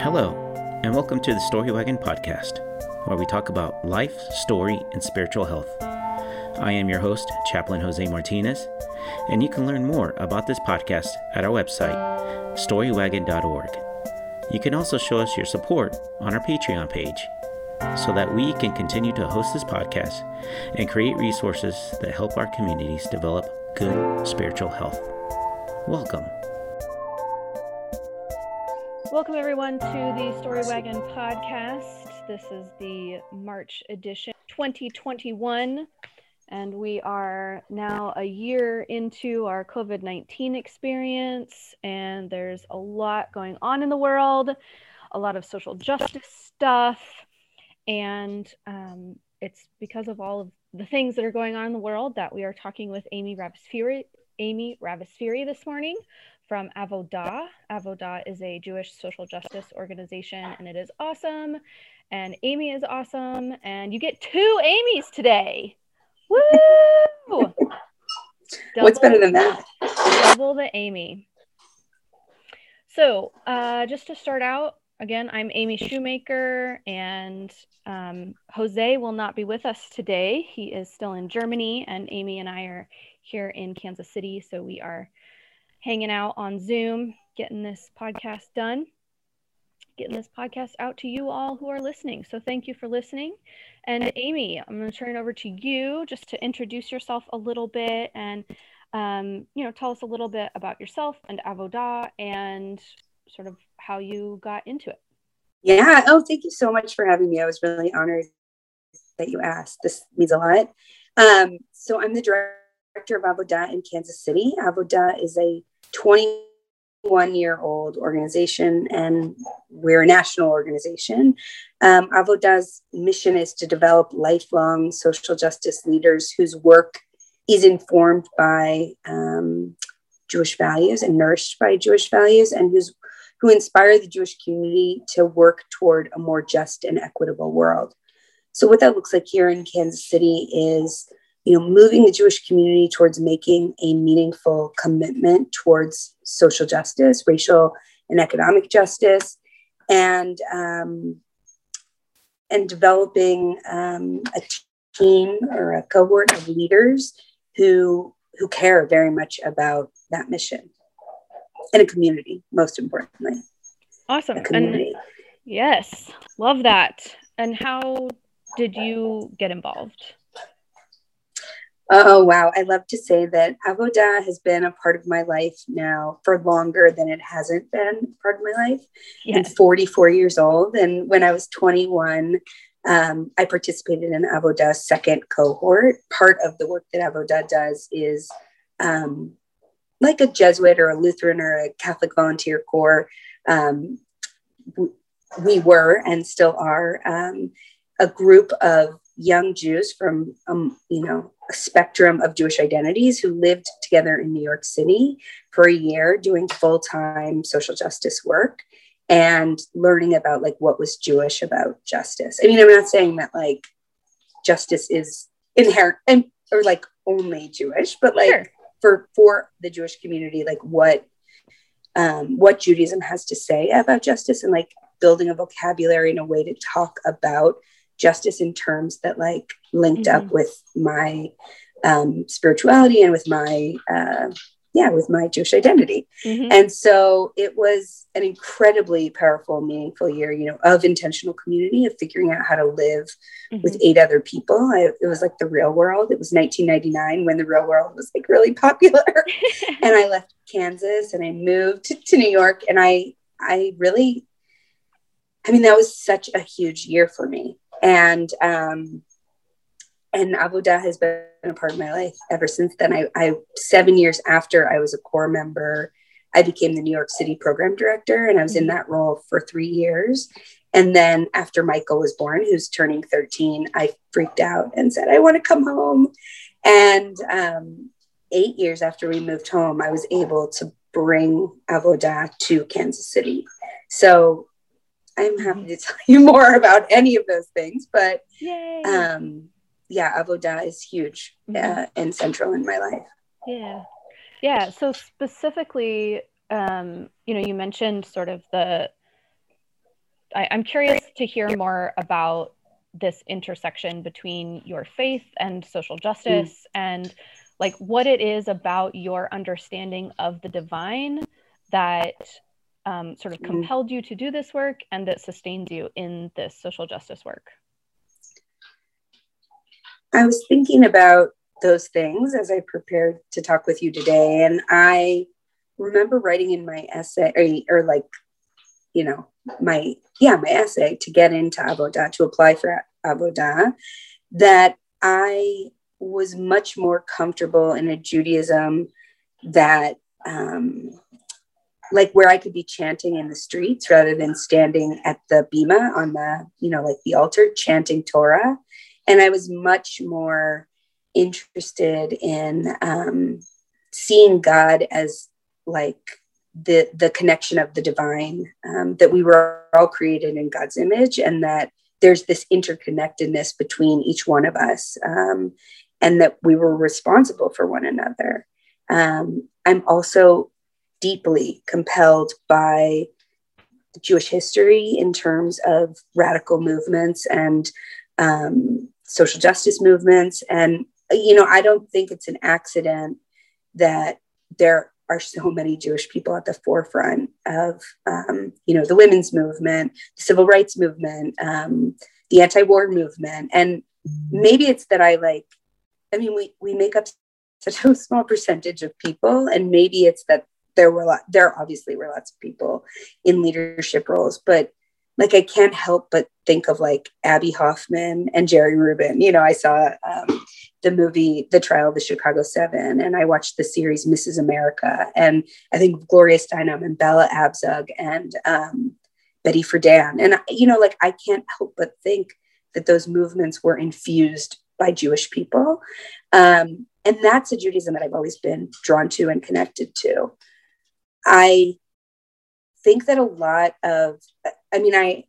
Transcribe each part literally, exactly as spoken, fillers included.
Hello, and welcome to the Storywagon podcast, where we talk about life, story, and spiritual health. I am your host, Chaplain Jose Martinez, and you can learn more about this podcast at our website, storywagon dot org. You can also show us your support on our Patreon page so that we can continue to host this podcast and create resources that help our communities develop good spiritual health. Welcome. Welcome, everyone, to the Storywagon podcast. This is the March edition twenty twenty-one, and we are now a year into our covid nineteen experience, and there's a lot going on in the world, a lot of social justice stuff, and um, it's because of all of the things that are going on in the world that we are talking with Amy Ravis Furey, Amy Ravis Furey this morning from Avodah. Avodah is a Jewish social justice organization, and it is awesome, and Amy is awesome, and you get two Amy's today. Woo! What's better than that? Double the Amy. So uh, just to start out, again, I'm Amy Shoemaker, and um, Jose will not be with us today. He is still in Germany, and Amy and I are here in Kansas City, so we are hanging out on Zoom, getting this podcast done, getting this podcast out to you all who are listening. So thank you for listening. And Amy, I'm going to turn it over to you just to introduce yourself a little bit and, um, you know, tell us a little bit about yourself and Avodah and sort of how you got into it. Yeah. Oh, thank you so much for having me. I was really honored that you asked. This means a lot. Um, so I'm the director of Avodah in Kansas City. Avodah is a twenty-one year old organization, and we're a national organization. Um, Avodah's mission is to develop lifelong social justice leaders whose work is informed by um, Jewish values and nourished by Jewish values, and who's, who inspire the Jewish community to work toward a more just and equitable world. So what that looks like here in Kansas City is, you know, moving the Jewish community towards making a meaningful commitment towards social justice, racial and economic justice, and um, and developing um, a team or a cohort of leaders who who care very much about that mission, and a community, most importantly. Awesome. And yes, love that. And how did you get involved? Oh, wow. I love to say that Avodah has been a part of my life now for longer than it hasn't been a part of my life. Yes. I'm forty-four years old. And when I was twenty-one, um, I participated in Avodah's second cohort. Part of the work that Avodah does is um, like a Jesuit or a Lutheran or a Catholic volunteer corps. Um, we were and still are um, a group of young Jews from, um, you know, a spectrum of Jewish identities who lived together in New York City for a year doing full-time social justice work and learning about like what was Jewish about justice. I mean, I'm not saying that like justice is inherent and or like only Jewish, but like sure. for for the Jewish community, like what um, what Judaism has to say about justice, and like building a vocabulary and a way to talk about justice in terms that like linked mm-hmm. up with my um, spirituality and with my, uh, yeah, with my Jewish identity. Mm-hmm. And so it was an incredibly powerful, meaningful year, you know, of intentional community, of figuring out how to live mm-hmm. with eight other people. I, it was like The Real World. It was nineteen ninety-nine when The Real World was like really popular. And I left Kansas and I moved to, to New York, and I, I really, I mean, that was such a huge year for me. And, um, and Avodah has been a part of my life ever since then. I, I, seven years after I was a core member, I became the New York City program director, and I was mm-hmm. in that role for three years. And then after Michael was born, who's turning thirteen, I freaked out and said, I want to come home. And, um, eight years after we moved home, I was able to bring Avodah to Kansas City. So I'm happy to tell you more about any of those things, but um, yeah, Avodah is huge uh, mm-hmm. and central in my life. Yeah. Yeah. So specifically, um, you know, you mentioned sort of the, I, I'm curious to hear more about this intersection between your faith and social justice, mm. and like what it is about your understanding of the divine that um, sort of mm. compelled you to do this work and that sustains you in this social justice work. I was thinking about those things as I prepared to talk with you today. And I remember writing in my essay or, or like, you know, my, yeah, my essay to get into Avodah, to apply for Avodah, that I was much more comfortable in a Judaism that, um, like where I could be chanting in the streets rather than standing at the bima on the, you know, like the altar chanting Torah. And I was much more interested in um, seeing God as like the the connection of the divine, um, that we were all created in God's image and that there's this interconnectedness between each one of us, um, and that we were responsible for one another. Um, I'm also deeply compelled by Jewish history in terms of radical movements and um, social justice movements. And, you know, I don't think it's an accident that there are so many Jewish people at the forefront of, um, you know, the women's movement, the civil rights movement, um, the anti-war movement. And maybe it's that I like, I mean, we, we make up such a small percentage of people, and maybe it's that there were, lot, there obviously were lots of people in leadership roles, but like, I can't help but think of like Abby Hoffman and Jerry Rubin. You know, I saw um, the movie, The Trial of the Chicago Seven, and I watched the series Missus America. And I think Gloria Steinem and Bella Abzug and um, Betty Friedan. And, you know, like, I can't help but think that those movements were infused by Jewish people. Um, and that's a Judaism that I've always been drawn to and connected to. I think that a lot of, I mean, I,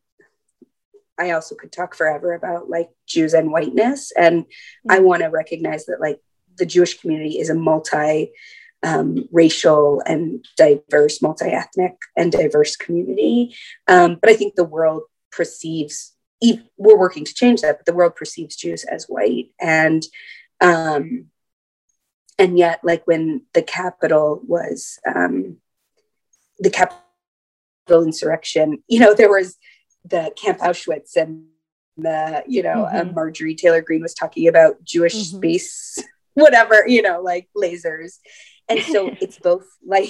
I also could talk forever about like Jews and whiteness. And I want to recognize that like the Jewish community is a multi um, racial and diverse, multi-ethnic and diverse community. Um, but I think the world perceives, we're working to change that, but the world perceives Jews as white. And, um, and yet like when the Capitol was, um, the Capitol insurrection, you know, there was the Camp Auschwitz and the, you know, mm-hmm. um, Marjorie Taylor Greene was talking about Jewish mm-hmm. space, whatever, you know, like lasers. And so it's both like,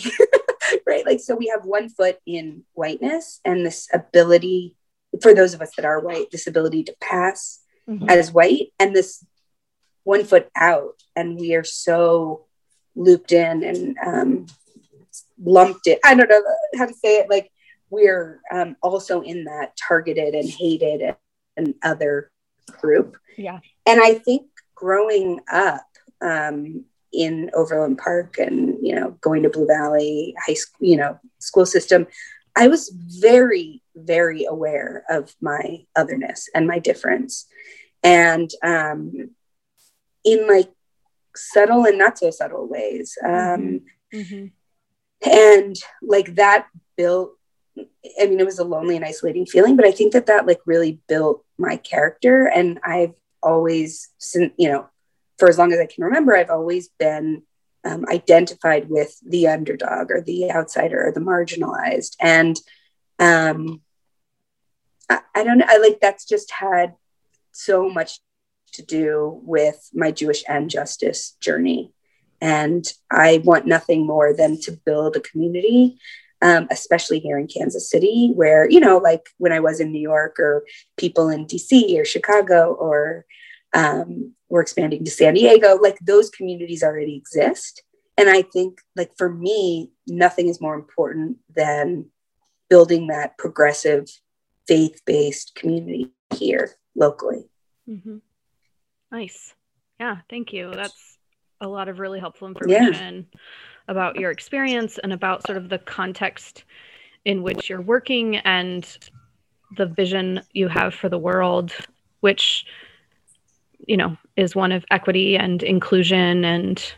right. Like, so we have one foot in whiteness and this ability for those of us that are white, this ability to pass mm-hmm. as white, and this one foot out. And we are so looped in and um, lumped in. I don't know how to say it. Like, we're um, also in that targeted and hated and, and other group. Yeah. And I think growing up um, in Overland Park and, you know, going to Blue Valley high school, you know, school system, I was very, very aware of my otherness and my difference. And um, in like subtle and not so subtle ways. Um, mm-hmm. And like that built, I mean, it was a lonely and isolating feeling, but I think that that like really built my character. And I've always, you know, for as long as I can remember, I've always been um, identified with the underdog or the outsider or the marginalized. And um, I, I don't know, I like that's just had so much to do with my Jewish and justice journey. And I want nothing more than to build a community. Um, especially here in Kansas City, where, you know, like when I was in New York, or people in D C or Chicago, or um, we're expanding to San Diego, like those communities already exist. And I think like for me, nothing is more important than building that progressive faith-based community here locally. Mm-hmm. Nice. Yeah. Thank you. That's a lot of really helpful information. Yeah. About your experience and about sort of the context in which you're working and the vision you have for the world, which, you know, is one of equity and inclusion and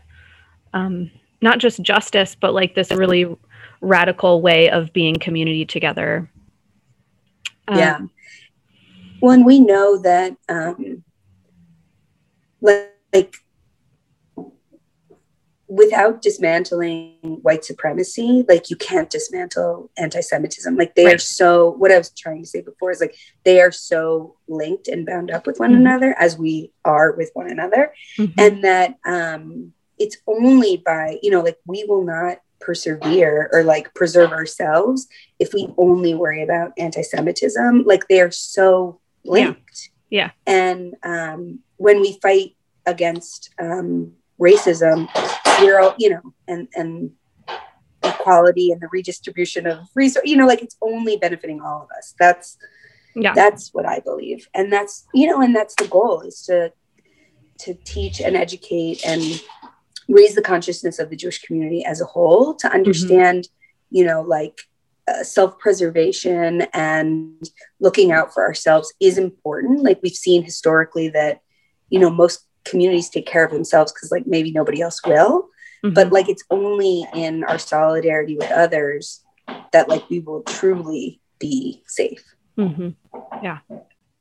um, not just justice, but like this really radical way of being community together. Yeah. Um, when we know that, um, like, like, without dismantling white supremacy, like, you can't dismantle anti-Semitism. Like, they right. are so, what I was trying to say before is, like, they are so linked and bound up with one mm-hmm. another, as we are with one another. Mm-hmm. And that um, it's only by, you know, like, we will not persevere or like preserve ourselves if we only worry about anti-Semitism. Like, they are so linked. Yeah. yeah. And um, when we fight against um, racism, we're all, you know, and, and equality and the redistribution of resource, you know, like, it's only benefiting all of us. That's, yeah. that's what I believe. And that's, you know, and that's the goal, is to, to teach and educate and raise the consciousness of the Jewish community as a whole to understand, mm-hmm. you know, like uh, self-preservation and looking out for ourselves is important. Like, we've seen historically that, you know, most communities take care of themselves because, like, maybe nobody else will, mm-hmm. but, like, it's only in our solidarity with others that, like, we will truly be safe. Mm-hmm. Yeah.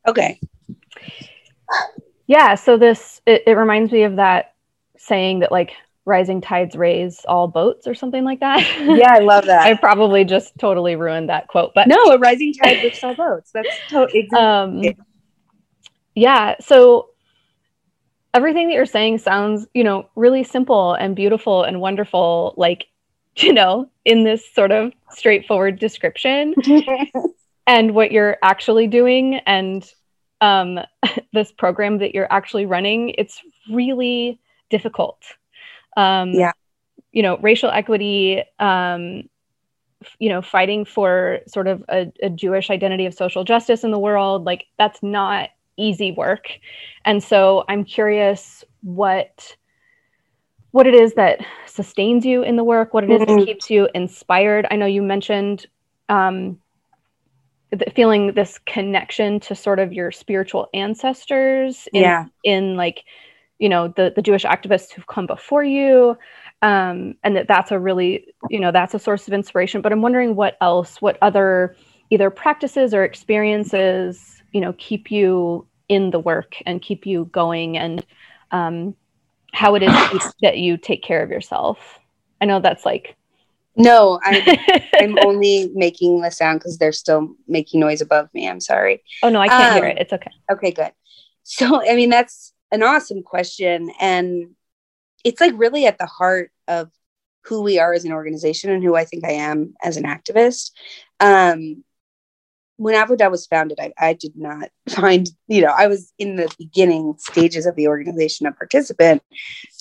Okay. Yeah. So this, it, it reminds me of that saying that, like, rising tides raise all boats or something like that. Yeah, I love that. I probably just totally ruined that quote, but no, a rising tide lifts all boats. That's totally. Um, yeah. So everything that you're saying sounds, you know, really simple and beautiful and wonderful, like, you know, in this sort of straightforward description and what you're actually doing and um, this program that you're actually running, it's really difficult. Um, yeah. You know, racial equity, um, f- you know, fighting for sort of a, a Jewish identity of social justice in the world, like, that's not easy work. And so I'm curious what, what it is that sustains you in the work, what it is mm-hmm. that keeps you inspired. I know you mentioned um, th- feeling this connection to sort of your spiritual ancestors in, yeah. in like, you know, the, the Jewish activists who've come before you, um, and that that's a really, you know, that's a source of inspiration. But I'm wondering what else, what other either practices or experiences, you know, keep you in the work and keep you going, and um, how it is that you, that you take care of yourself. I know that's like. No, I'm, I'm only making the sound because they're still making noise above me. I'm sorry. Oh, no, I can't um, hear it. It's okay. Okay, good. So, I mean, that's an awesome question. And it's like really at the heart of who we are as an organization and who I think I am as an activist. Um, when Avodah was founded, I, I did not find, you know, I was in the beginning stages of the organization, a participant,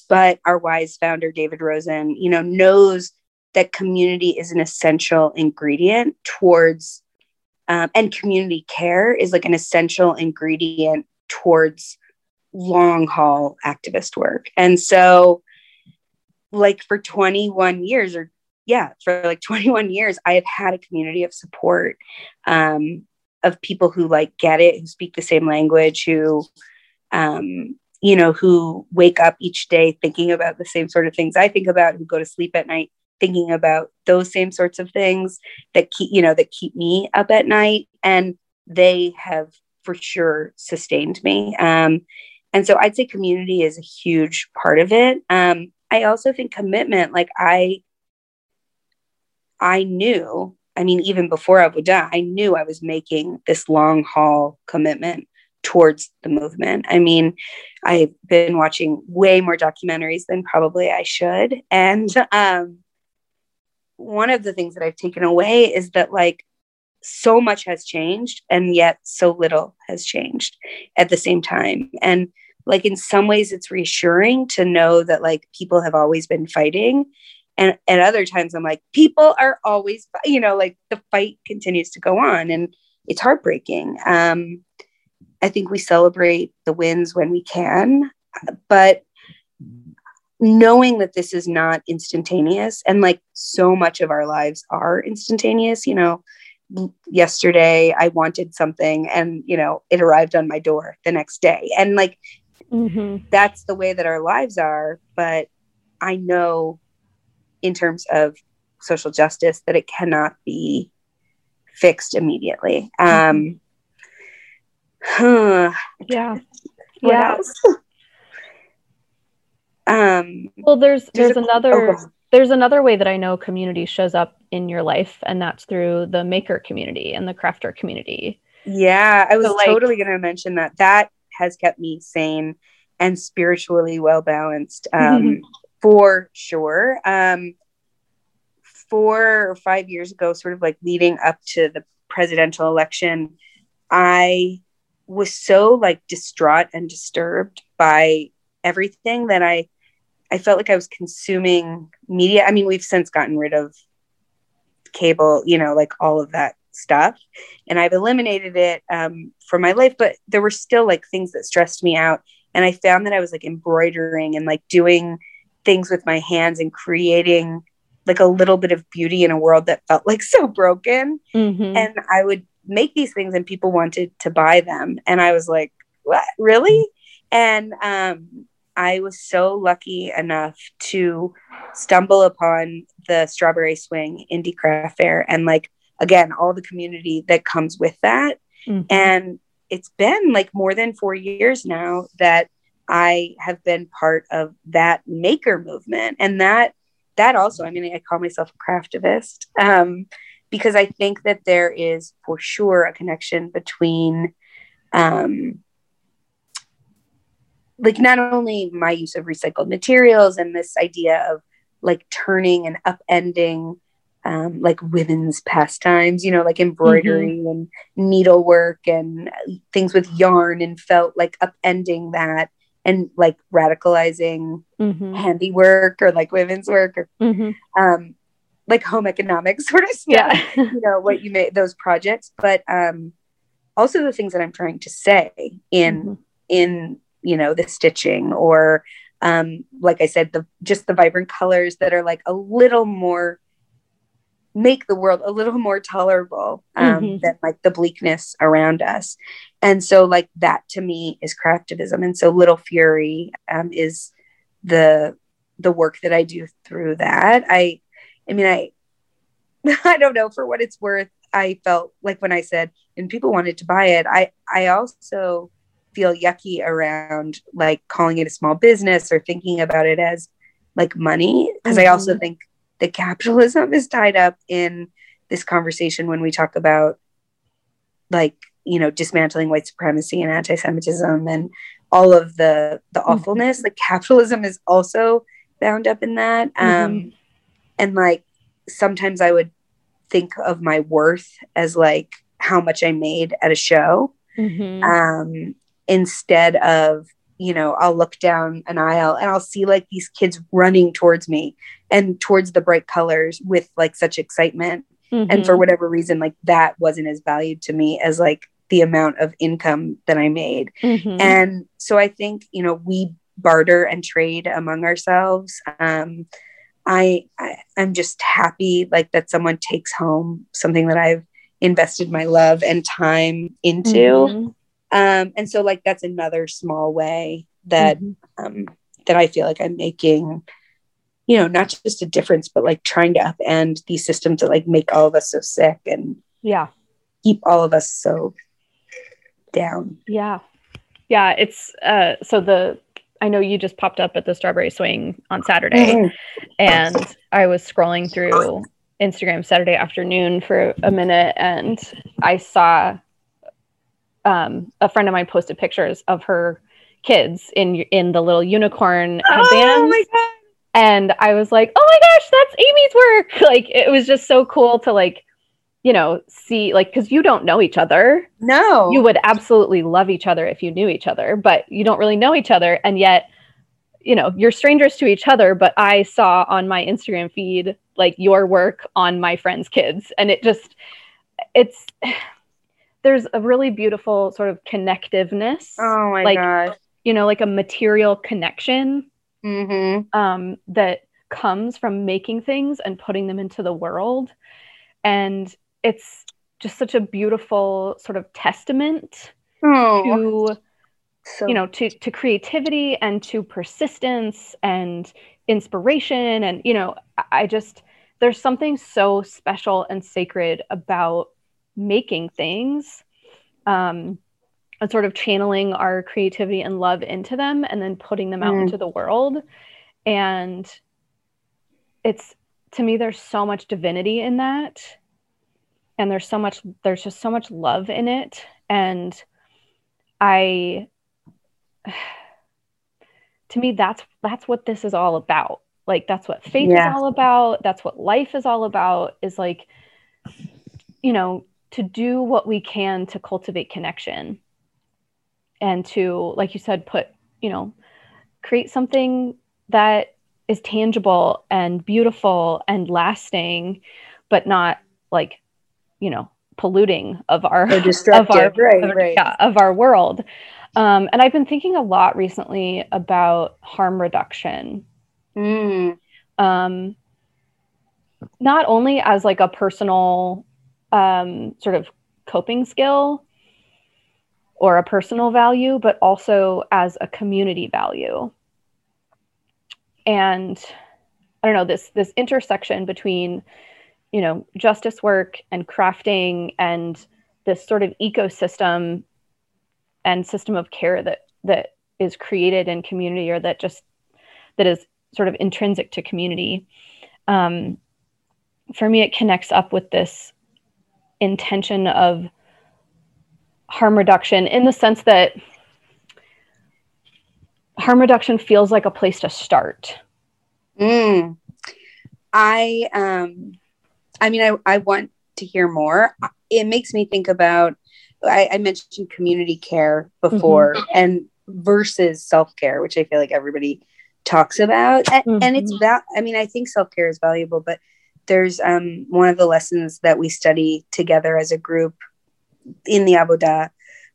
but our wise founder, David Rosen, you know, knows that community is an essential ingredient towards, um, and community care is like an essential ingredient towards long haul activist work. And so, like, for twenty-one years or yeah, for like twenty-one years, I have had a community of support, um, of people who like get it, who speak the same language, who, um, you know, who wake up each day thinking about the same sort of things I think about, who go to sleep at night thinking about those same sorts of things that keep, you know, that keep me up at night. And they have for sure sustained me. Um, And so I'd say community is a huge part of it. Um, I also think commitment, like I, I knew, I mean, even before Avodah, I knew I was making this long haul commitment towards the movement. I mean, I've been watching way more documentaries than probably I should. And um, one of the things that I've taken away is that, like, so much has changed and yet so little has changed at the same time. And, like, in some ways it's reassuring to know that, like, people have always been fighting. And at other times I'm like, people are always, you know, like, the fight continues to go on, and it's heartbreaking. Um, I think we celebrate the wins when we can, but knowing that this is not instantaneous, and, like, so much of our lives are instantaneous, you know, yesterday I wanted something and, you know, it arrived on my door the next day. And, like, mm-hmm. that's the way that our lives are. But I know in terms of social justice that it cannot be fixed immediately. Um, huh. Yeah. What yeah. else? um, well, there's, there's another, oh, there's another way that I know community shows up in your life, and that's through the maker community and the crafter community. Yeah. I was so, like, totally going to mention that. That has kept me sane and spiritually well-balanced, um, mm-hmm. for sure. Um, four or five years ago, sort of like leading up to the presidential election, I was so like distraught and disturbed by everything that I, I felt like I was consuming media. I mean, we've since gotten rid of cable, you know, like all of that stuff, and I've eliminated it um, from my life, but there were still like things that stressed me out. And I found that I was like embroidering and like doing things with my hands and creating like a little bit of beauty in a world that felt like so broken. Mm-hmm. And I would make these things and people wanted to buy them. And I was like, what, really? And um, I was so lucky enough to stumble upon the Strawberry Swing Indie Craft Fair. And like, again, all the community that comes with that. Mm-hmm. And it's been like more than four years now that I have been part of that maker movement. And that, that also, I mean, I call myself a craftivist, um, because I think that there is for sure a connection between, um, like not only my use of recycled materials and this idea of like turning and upending, um, like women's pastimes, you know, like embroidery mm-hmm. and needlework and things with yarn and felt, like upending that and like radicalizing mm-hmm. handiwork or like women's work or mm-hmm. um, like home economics sort of stuff, yeah. you know, what you made those projects, but um, also the things that I'm trying to say in, mm-hmm. in, you know, the stitching or um, like I said, the, just the vibrant colors that are like a little more, make the world a little more tolerable um, mm-hmm. than like the bleakness around us. And so like that to me is craftivism. And so Little Fury um, is the, the work that I do through that. I, I mean, I, I don't know, for what it's worth, I felt like when I said, and people wanted to buy it, I, I also feel yucky around like calling it a small business or thinking about it as like money. Cause mm-hmm. I also think that capitalism is tied up in this conversation when we talk about like, you know, dismantling white supremacy and anti-Semitism and all of the, the awfulness, mm-hmm. like capitalism is also bound up in that. Um, mm-hmm. And like, sometimes I would think of my worth as like how much I made at a show. Mm-hmm. Um, instead of, you know, I'll look down an aisle and I'll see like these kids running towards me and towards the bright colors with like such excitement. Mm-hmm. And for whatever reason, like that wasn't as valued to me as like the amount of income that I made. Mm-hmm. And so I think, you know, we barter and trade among ourselves. Um, I, I I'm just happy like that someone takes home something that I've invested my love and time into. Mm-hmm. Um, and so like, that's another small way that, mm-hmm. um, that I feel like I'm making, you know, not just a difference, but like trying to upend these systems that like make all of us so sick and yeah, keep all of us so down. Yeah. Yeah. It's, uh, so the, I know you just popped up at the Strawberry Swing on Saturday mm-hmm. and I was scrolling through Instagram Saturday afternoon for a minute and I saw Um, a friend of mine posted pictures of her kids in in the little unicorn headbands. Oh my God. And I was like, oh my gosh, that's Amy's work. Like, it was just so cool to like, you know, see, like, because you don't know each other. No. You would absolutely love each other if you knew each other, but you don't really know each other. And yet, you know, you're strangers to each other, but I saw on my Instagram feed, like, your work on my friend's kids. And it just, it's... there's a really beautiful sort of connectiveness. Oh my like, gosh. You know, like a material connection mm-hmm. um, that comes from making things and putting them into the world. And it's just such a beautiful sort of testament oh. to, so. you know, to, to creativity and to persistence and inspiration. And, you know, I just, there's something so special and sacred about making things, um, and sort of channeling our creativity and love into them and then putting them out mm. into the world. And it's, to me, there's so much divinity in that. And there's so much, there's just so much love in it. And I, to me, that's, that's what this is all about. Like, that's what faith yeah. is all about. That's what life is all about, is like, you know, to do what we can to cultivate connection and to, like you said, put, you know, create something that is tangible and beautiful and lasting, but not like, you know, polluting of our, or destructive, of our, right, of, right. Yeah, of our world. Um, and I've been thinking a lot recently about harm reduction. Mm. Um, not only as like a personal um, sort of coping skill or a personal value, but also as a community value. And I don't know, this, this intersection between, you know, justice work and crafting and this sort of ecosystem and system of care that, that is created in community, or that just, that is sort of intrinsic to community. Um, for me, it connects up with this intention of harm reduction, in the sense that harm reduction feels like a place to start. Mm. I, um, I mean, I, I want to hear more. It makes me think about, I, I mentioned community care before, mm-hmm. and versus self-care, which I feel like everybody talks about. And, mm-hmm. and it's about, I mean, I think self-care is valuable, but there's um, one of the lessons that we study together as a group in the Avodah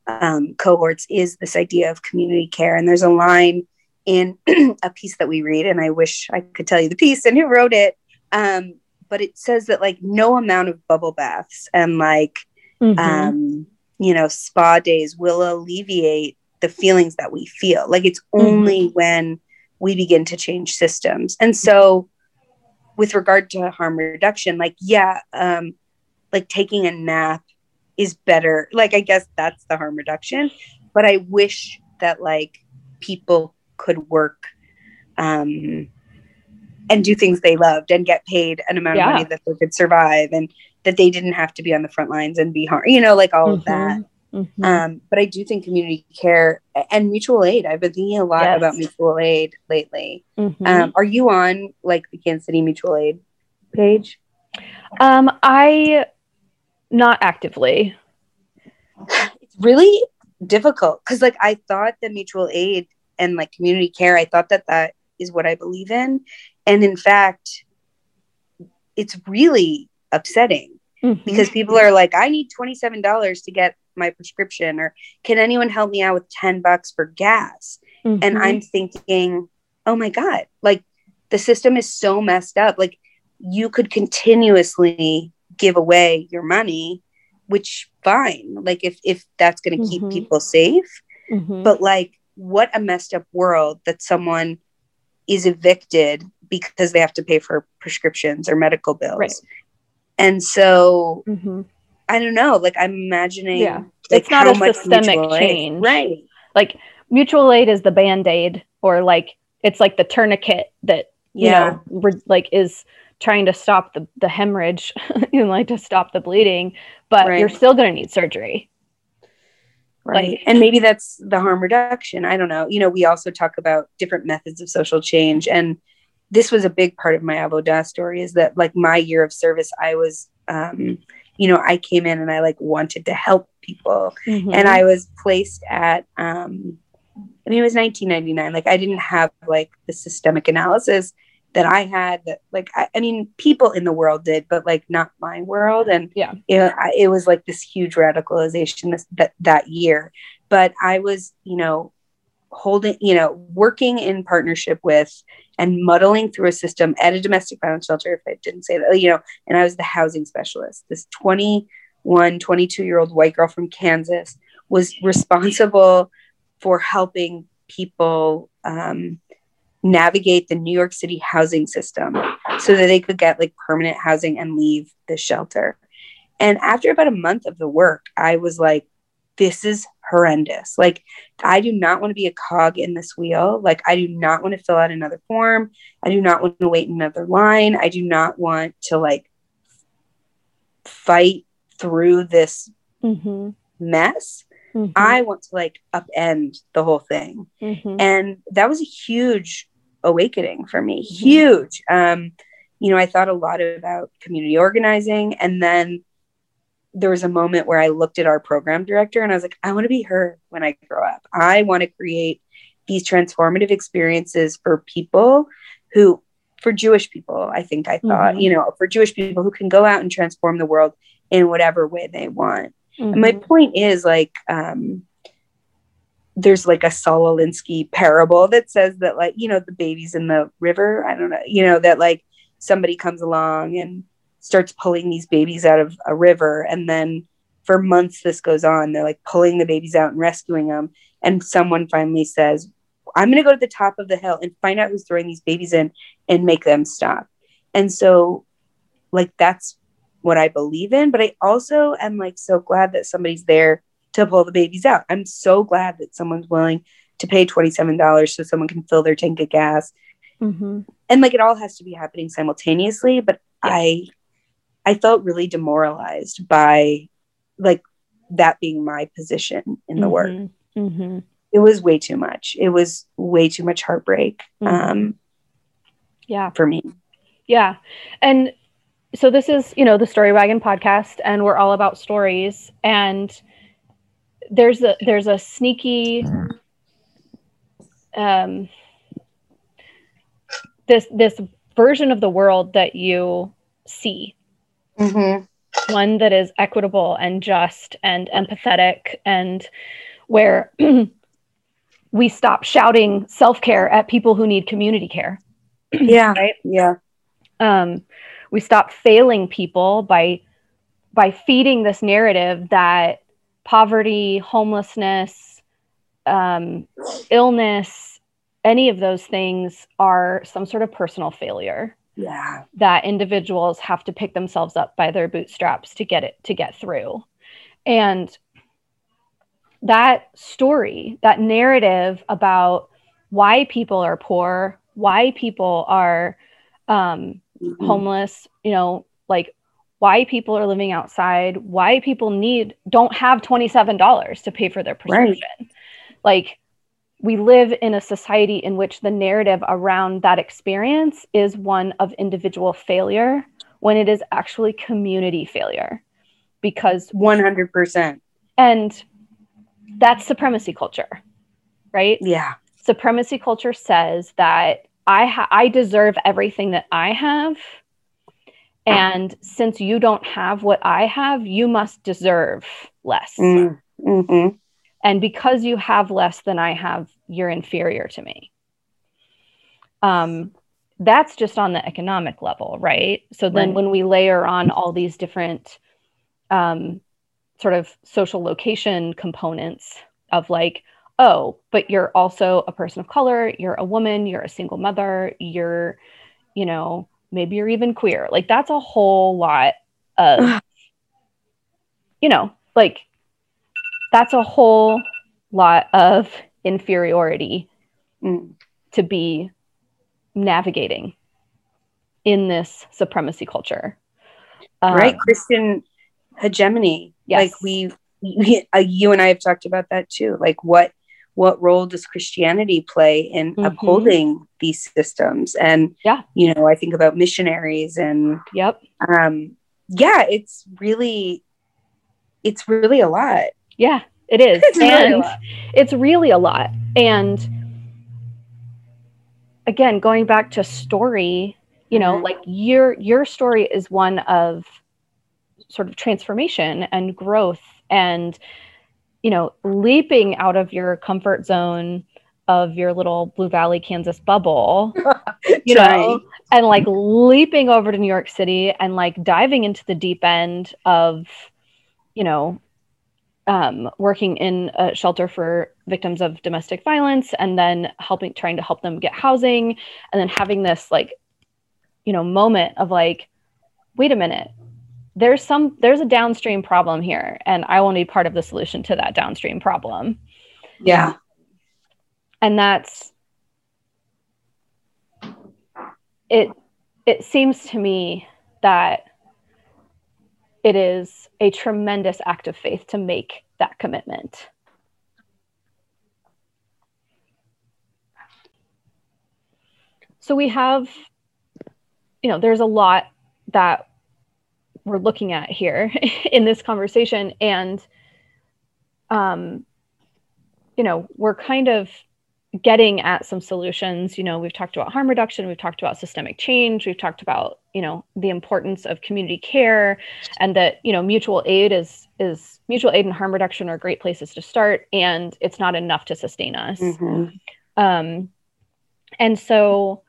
um, cohorts is this idea of community care. And there's a line in a piece that we read, and I wish I could tell you the piece and who wrote it. Um, but it says that like no amount of bubble baths and like, mm-hmm. um, you know, spa days will alleviate the feelings that we feel. Like it's mm-hmm. only when we begin to change systems. And so with regard to harm reduction, like, yeah, um, like taking a nap is better. Like, I guess that's the harm reduction, but I wish that like people could work, um, and do things they loved and get paid an amount yeah. of money that they could survive, and that they didn't have to be on the front lines and be harmed, you know, like all mm-hmm. of that. Mm-hmm. Um, but I do think community care and mutual aid. I've been thinking a lot yes. about mutual aid lately. Mm-hmm. Um, are you on like the Kansas City Mutual Aid page? Um, I, not actively. It's really difficult because like I thought that mutual aid and like community care, I thought that that is what I believe in. And in fact, it's really upsetting mm-hmm. because people are like, I need twenty-seven dollars to get my prescription, or can anyone help me out with ten bucks for gas? Mm-hmm. And I'm thinking, oh my God, like the system is so messed up. Like you could continuously give away your money, which fine. Like if, if that's going to mm-hmm. keep people safe, mm-hmm. but like what a messed up world that someone is evicted because they have to pay for prescriptions or medical bills. Right. And so mm-hmm. I don't know, like I'm imagining yeah. like, it's not a systemic change. Aid. Right. Like mutual aid is the Band-Aid, or like, it's like the tourniquet that, you yeah. know, re- like is trying to stop the, the hemorrhage, you know, like to stop the bleeding, but right. you're still going to need surgery. Right. Like, and maybe that's the harm reduction. I don't know. You know, we also talk about different methods of social change. And this was a big part of my Avodah story, is that like my year of service, I was, um, you know, I came in and I like wanted to help people mm-hmm. and I was placed at, um, I mean, it was nineteen ninety-nine. Like I didn't have like the systemic analysis that I had, that, like, I, I mean, people in the world did, but like not my world. And yeah, you know, I, it was like this huge radicalization this, that, that year, but I was, you know, holding, you know, working in partnership with and muddling through a system at a domestic violence shelter, if I didn't say that, you know, and I was the housing specialist. This twenty-one, twenty-two year old white girl from Kansas was responsible for helping people um, navigate the New York City housing system so that they could get like permanent housing and leave the shelter. And after about a month of the work, I was like, this is horrendous. Like, I do not want to be a cog in this wheel. Like, I do not want to fill out another form. I do not want to wait another line. I do not want to like fight through this mm-hmm. mess. Mm-hmm. I want to like upend the whole thing. Mm-hmm. And that was a huge awakening for me. Mm-hmm. Huge. Um, you know, I thought a lot about community organizing, and then there was a moment where I looked at our program director and I was like, I want to be her when I grow up. I want to create these transformative experiences for people who, for Jewish people, I think I thought, mm-hmm. you know, for Jewish people who can go out and transform the world in whatever way they want. Mm-hmm. And my point is like, um, there's like a Saul Alinsky parable that says that like, you know, the babies in the river, I don't know, you know, that like somebody comes along and starts pulling these babies out of a river. And then for months, this goes on. They're like pulling the babies out and rescuing them. And someone finally says, I'm going to go to the top of the hill and find out who's throwing these babies in and make them stop. And so like, that's what I believe in. But I also am like, so glad that somebody's there to pull the babies out. I'm so glad that someone's willing to pay twenty-seven dollars so someone can fill their tank of gas. Mm-hmm. And like, it all has to be happening simultaneously, but yeah. I, I felt really demoralized by like that being my position in the mm-hmm. work. Mm-hmm. It was way too much. It was way too much heartbreak. Mm-hmm. Um, yeah. For me. Yeah. And so this is, you know, the Storywagon podcast, and we're all about stories, and there's a, there's a sneaky, um, this, this version of the world that you see. Mm-hmm. One that is equitable and just and empathetic, and where we stop shouting self-care at people who need community care. Yeah. Right? Yeah. Um, we stop failing people by, by feeding this narrative that poverty, homelessness, um, illness, any of those things are some sort of personal failure. Yeah, that individuals have to pick themselves up by their bootstraps to get it, to get through. And that story, that narrative about why people are poor, why people are um, mm-hmm. homeless, you know, like why people are living outside, why people need, don't have twenty-seven dollars to pay for their prescription. Right. Like, we live in a society in which the narrative around that experience is one of individual failure, when it is actually community failure, because one hundred percent. And that's supremacy culture, right? Yeah. Supremacy culture says that I, ha- I deserve everything that I have. And since you don't have what I have, you must deserve less. Mm. Mm-hmm. And because you have less than I have, you're inferior to me. Um, that's just on the economic level, right? So then right. when we layer on all these different um, sort of social location components of like, oh, but you're also a person of color, you're a woman, you're a single mother, you're, you know, maybe you're even queer. Like, that's a whole lot of, you know, like, that's a whole lot of inferiority mm. to be navigating in this supremacy culture. Um, right. Christian hegemony. Yes. Like we, we uh, you and I have talked about that too. Like what, what role does Christianity play in mm-hmm. upholding these systems? And, yeah. you know, I think about missionaries and, yep. um, yeah, it's really, it's really a lot. Yeah, it is. It's and really it's really a lot. And again, going back to story, you know, mm-hmm. like your, your story is one of sort of transformation and growth and, you know, leaping out of your comfort zone of your little Blue Valley, Kansas bubble, you know, and like leaping over to New York City and like diving into the deep end of, you know, Um, working in a shelter for victims of domestic violence, and then helping, trying to help them get housing, and then having this like, you know, moment of like, wait a minute, there's some, there's a downstream problem here, and I want to be part of the solution to that downstream problem. Yeah. And that's, it, it seems to me that it is a tremendous act of faith to make that commitment. So we have, you know, there's a lot that we're looking at here in this conversation. And, um, you know, we're kind of getting at some solutions. You know, we've talked about harm reduction, we've talked about systemic change, we've talked about, you know, the importance of community care, and that, you know, mutual aid is, is mutual aid and harm reduction are great places to start, and it's not enough to sustain us. Mm-hmm. Um, and so,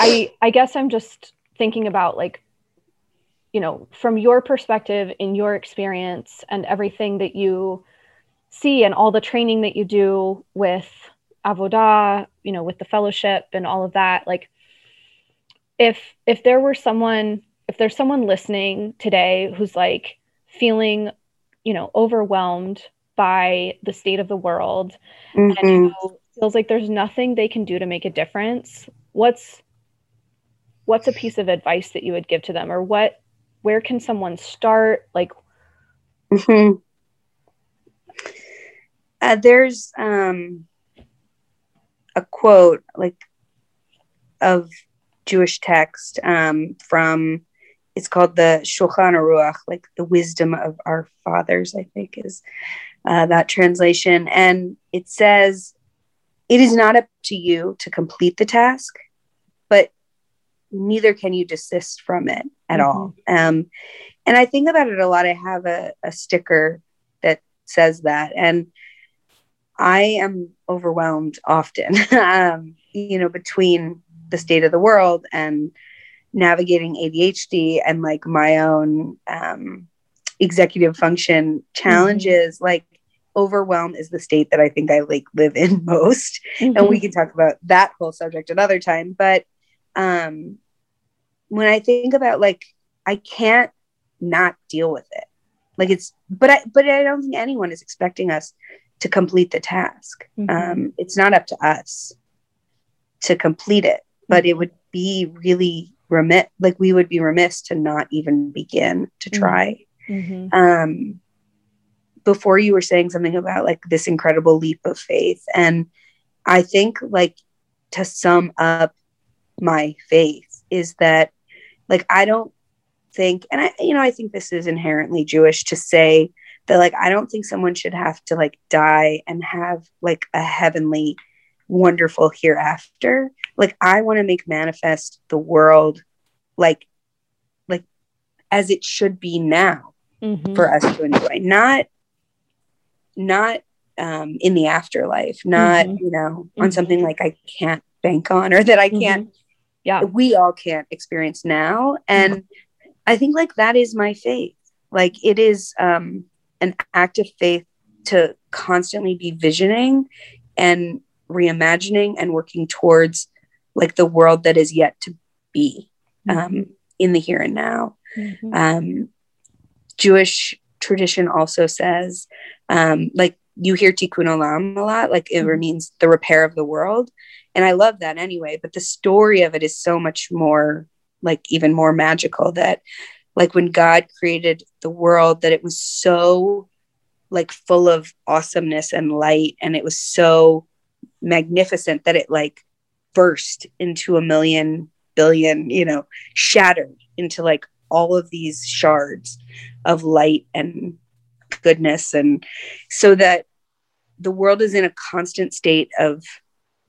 I, I guess I'm just thinking about, like, you know, from your perspective, in your experience and everything that you see and all the training that you do with Avodah, you know, with the fellowship and all of that, like, if, if there were someone, if there's someone listening today who's like feeling, you know, overwhelmed by the state of the world, mm-hmm. and who feels like there's nothing they can do to make a difference, what's, what's a piece of advice that you would give to them, or what, where can someone start? Like, mm-hmm. uh, there's um, a quote, like, of Jewish text um, from, it's called the Shulchan Aruch, like the wisdom of our fathers, I think is uh, that translation. And it says, it is not up to you to complete the task, but neither can you desist from it at mm-hmm. all. Um, and I think about it a lot. I have a, a sticker that says that, and I am overwhelmed often, um, you know, between the state of the world and navigating A D H D and, like, my own um, executive function challenges. Mm-hmm. Like, overwhelm is the state that I think I, like, live in most. Mm-hmm. And we can talk about that whole subject another time, but Um, when I think about, like, I can't not deal with it. Like, it's, but I, but I don't think anyone is expecting us to complete the task. Mm-hmm. Um, it's not up to us to complete it, but it would be really remiss, like, we would be remiss to not even begin to try. Mm-hmm. Um, before you were saying something about, like, this incredible leap of faith. And I think, like, to sum up my faith is that, like, I don't think, and I, you know, I think this is inherently Jewish to say that, like, I don't think someone should have to, like, die and have, like, a heavenly, wonderful hereafter. Like, I want to make manifest the world, like, like as it should be now, mm-hmm. for us to enjoy, not, not um, in the afterlife, not, mm-hmm. you know, on mm-hmm. something like I can't bank on, or that I can't, mm-hmm. yeah, we all can't experience now. And mm-hmm. I think, like, that is my faith. Like, it is um, an act of faith to constantly be visioning and reimagining and working towards, like, the world that is yet to be, um, mm-hmm. in the here and now. Mm-hmm. Um, Jewish tradition also says, um, like, you hear tikkun olam a lot, like, it mm-hmm. means the repair of the world. And I love that anyway, but the story of it is so much more, like, even more magical, that, like, when God created the world, that it was so, like, full of awesomeness and light. And it was so magnificent that it, like, burst into a million billion, you know, shattered into, like, all of these shards of light and goodness. And so that the world is in a constant state of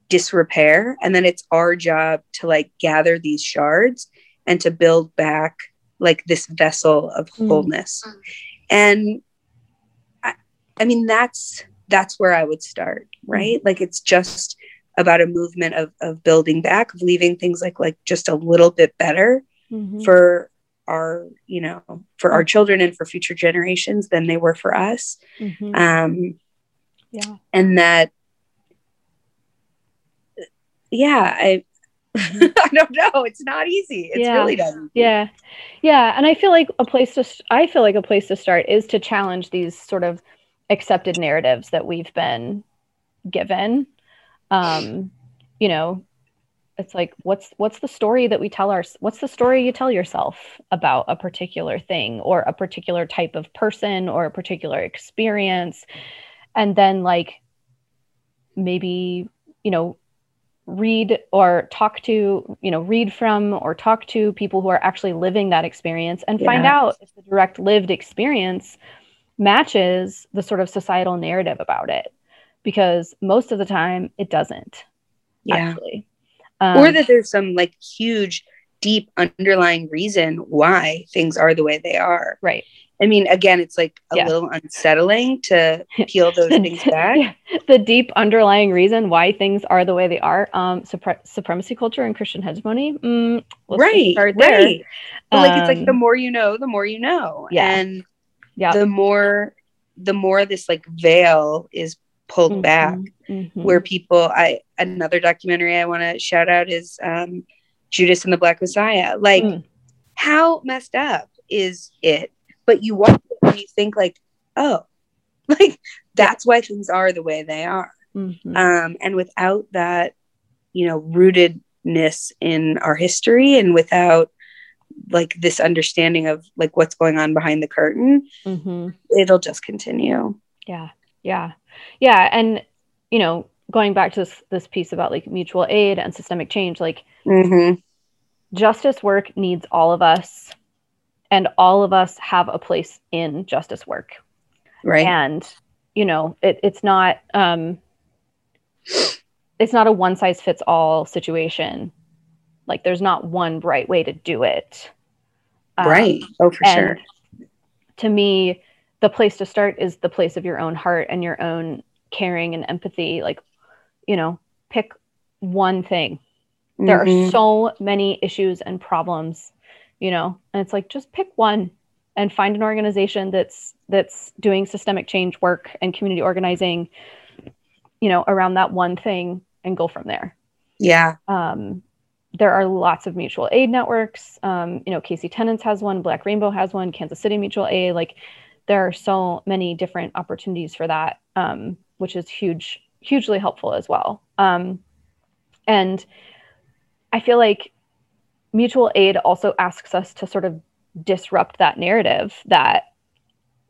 disrepair, and then it's our job to, like, gather these shards and to build back, like, this vessel of wholeness. Mm. And I, I mean, that's that's where I would start, right? Mm. Like, it's just about a movement of of building back, of leaving things like like just a little bit better, mm-hmm. for our, you know, for our children and for future generations than they were for us. Mm-hmm. Um, yeah, and that. Yeah, I I don't know. It's not easy. It's yeah. really not easy. Yeah. Yeah. And I feel like a place to, I feel like a place to start is to challenge these sort of accepted narratives that we've been given. Um, you know, it's like, what's, what's the story that we tell our, what's the story you tell yourself about a particular thing or a particular type of person or a particular experience? And then like, maybe, you know, read or talk to, you know, read from or talk to people who are actually living that experience and yeah. find out if the direct lived experience matches the sort of societal narrative about it, because most of the time it doesn't. Yeah. Actually. Um, or that there's some like huge, deep underlying reason why things are the way they are. Right. I mean, again, it's like a yeah. little unsettling to peel those things back. The deep underlying reason why things are the way they are, um, supre- supremacy culture and Christian hegemony. Mm, let's right, start there. Right. But um, like, it's like the more you know, the more you know. Yeah. And yeah. the more, the more this like veil is pulled mm-hmm, back mm-hmm. where people, I, another documentary I want to shout out is um, Judas and the Black Messiah. Like mm. how messed up is it? But you watch it and you think like, oh, like that's why things are the way they are. Mm-hmm. Um, and without that, you know, rootedness in our history and without like this understanding of like what's going on behind the curtain, mm-hmm. it'll just continue. Yeah. Yeah. Yeah. And, you know, going back to this, this piece about like mutual aid and systemic change, like mm-hmm. justice work needs all of us. And all of us have a place in justice work. Right. And, you know, it, it's not, um, it's not a one size fits all situation. Like there's not one right way to do it. Um, right. Oh, for sure. To me, the place to start is the place of your own heart and your own caring and empathy. Like, you know, pick one thing. Mm-hmm. There are so many issues and problems, you know, and it's like, just pick one and find an organization that's, that's doing systemic change work and community organizing, you know, around that one thing and go from there. Yeah. Um, there are lots of mutual aid networks. Um, you know, Casey Tenants has one, Black Rainbow has one, Kansas City Mutual Aid. Like there are so many different opportunities for that, um, which is huge, hugely helpful as well. Um, and I feel like mutual aid also asks us to sort of disrupt that narrative that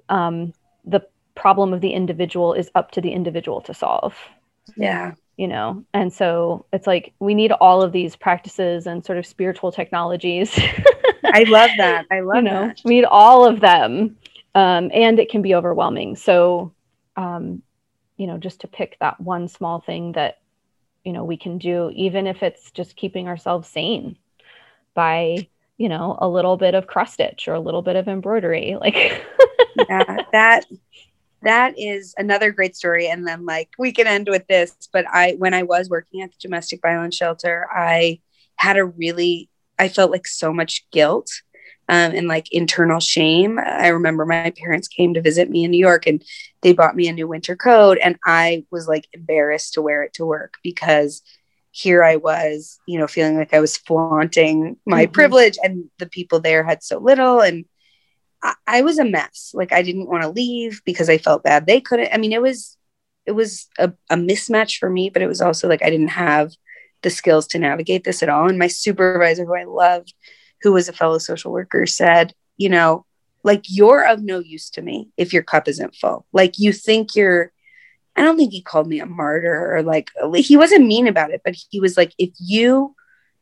um, the problem of the individual is up to the individual to solve. Yeah. You know, and so it's like we need all of these practices and sort of spiritual technologies. I love that. I love you know, that. We need all of them. Um, and it can be overwhelming. So, um, you know, just to pick that one small thing that, you know, we can do, even if it's just keeping ourselves sane. By, you know, a little bit of cross stitch or a little bit of embroidery. Like yeah, that, that is another great story. And then like, we can end with this, but I, when I was working at the domestic violence shelter, I had a really, I felt like so much guilt um, and like internal shame. I remember my parents came to visit me in New York and they bought me a new winter coat. And I was like embarrassed to wear it to work because here I was, you know, feeling like I was flaunting my mm-hmm. privilege and the people there had so little. And I, I was a mess. Like I didn't want to leave because I felt bad. They couldn't, I mean, it was, it was a, a mismatch for me, but it was also like, I didn't have the skills to navigate this at all. And my supervisor who I loved, who was a fellow social worker said, you know, like you're of no use to me if your cup isn't full. Like you think you're, I don't think he called me a martyr or like, he wasn't mean about it, but he was like, if you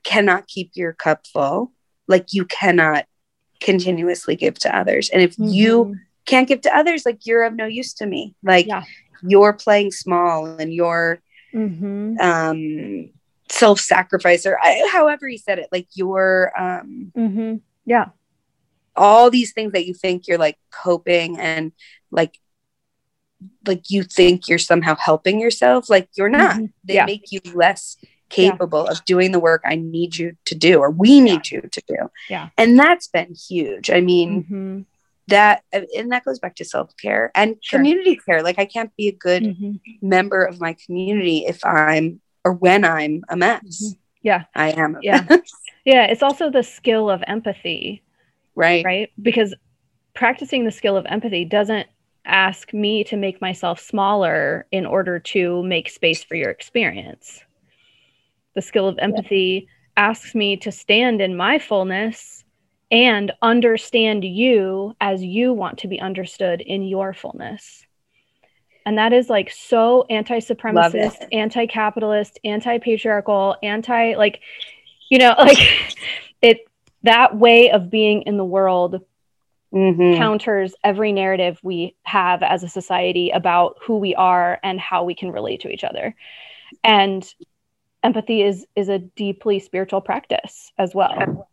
cannot keep your cup full, like you cannot continuously give to others. And if mm-hmm. you can't give to others, like you're of no use to me, like yeah. you're playing small and you're mm-hmm. um, self-sacrificer. I, however he said it, like you're um, mm-hmm. yeah. all these things that you think you're like coping and like, like you think you're somehow helping yourself. Like you're not, mm-hmm. they yeah. make you less capable yeah. of doing the work I need you to do, or we need yeah. you to do. Yeah. And that's been huge. I mean, mm-hmm. that, and that goes back to self-care and sure. community care. Like I can't be a good mm-hmm. member of my community if I'm, or when I'm a mess. Mm-hmm. Yeah. I am. Yeah. Yeah. It's also the skill of empathy. Right. Right. Because practicing the skill of empathy doesn't ask me to make myself smaller in order to make space for your experience. The skill of empathy yeah. asks me to stand in my fullness and understand you as you want to be understood in your fullness. And that is like so anti-supremacist, anti-capitalist, anti-patriarchal, anti like, you know, like it, that way of being in the world mm-hmm. counters every narrative we have as a society about who we are and how we can relate to each other. And empathy is, is a deeply spiritual practice as well.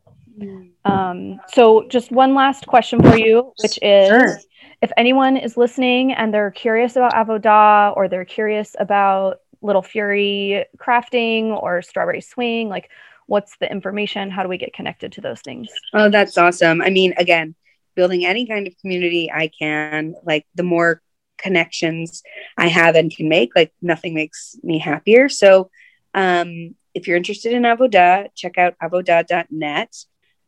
Um, so just one last question for you, which is sure. if anyone is listening and they're curious about Avodah, or they're curious about Little Fury crafting or Strawberry Swing, like what's the information? How do we get connected to those things? Oh, that's awesome. I mean, again, building any kind of community I can, like the more connections I have and can make, like nothing makes me happier. So, um, if you're interested in Avodah, check out avodah dot net.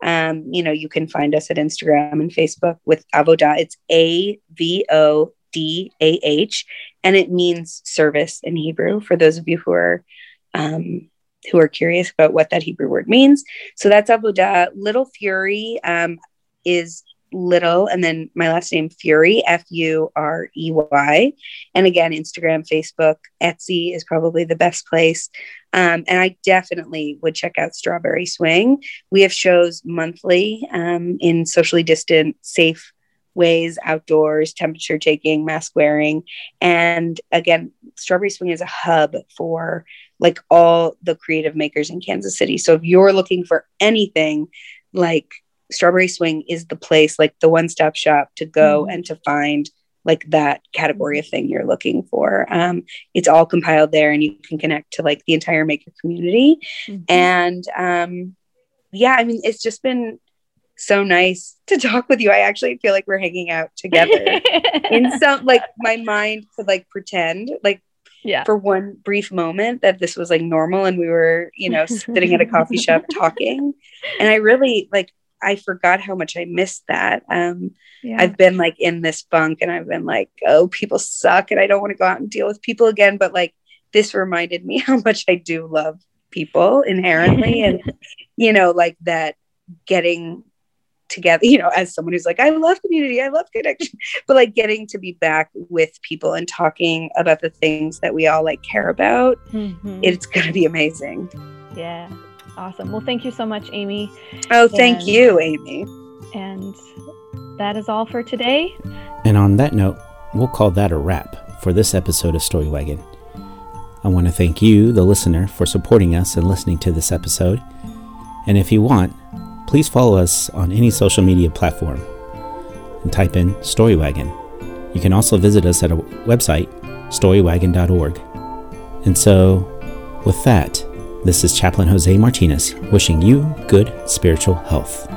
Um, you know, you can find us at Instagram and Facebook with Avodah. It's A V O D A H, and it means service in Hebrew, for those of you who are, um, who are curious about what that Hebrew word means. So that's Avodah. Little Fury, um, is little, and then my last name, Fury, F U R E Y. And again, Instagram, Facebook, Etsy is probably the best place. Um, and I definitely would check out Strawberry Swing. We have shows monthly um, in socially distant, safe ways, outdoors, temperature taking, mask wearing. And again, Strawberry Swing is a hub for like all the creative makers in Kansas City. So if you're looking for anything, like Strawberry Swing is the place, like the one-stop shop to go mm. and to find like that category of thing you're looking for. Um, it's all compiled there, and you can connect to like the entire maker community. Mm-hmm. And um, yeah, I mean, it's just been so nice to talk with you. I actually feel like we're hanging out together in some, like my mind could like pretend like yeah. for one brief moment that this was like normal and we were, you know, sitting at a coffee shop talking. And I really like, I forgot how much I missed that. Um, yeah. I've been like in this funk, and I've been like, oh, people suck, and I don't want to go out and deal with people again. But like, this reminded me how much I do love people inherently. And, you know, like that getting together, you know, as someone who's like, I love community, I love connection, but like getting to be back with people and talking about the things that we all like care about. Mm-hmm. It's going to be amazing. Yeah. Awesome. Well, thank you so much, Amy. Oh, thank and, you, Amy. And that is all for today. And on that note, we'll call that a wrap for this episode of Storywagon. I want to thank you, the listener, for supporting us and listening to this episode. And if you want, please follow us on any social media platform and type in Storywagon. You can also visit us at our website, storywagon dot org. And so, with that, this is Chaplain Jose Martinez wishing you good spiritual health.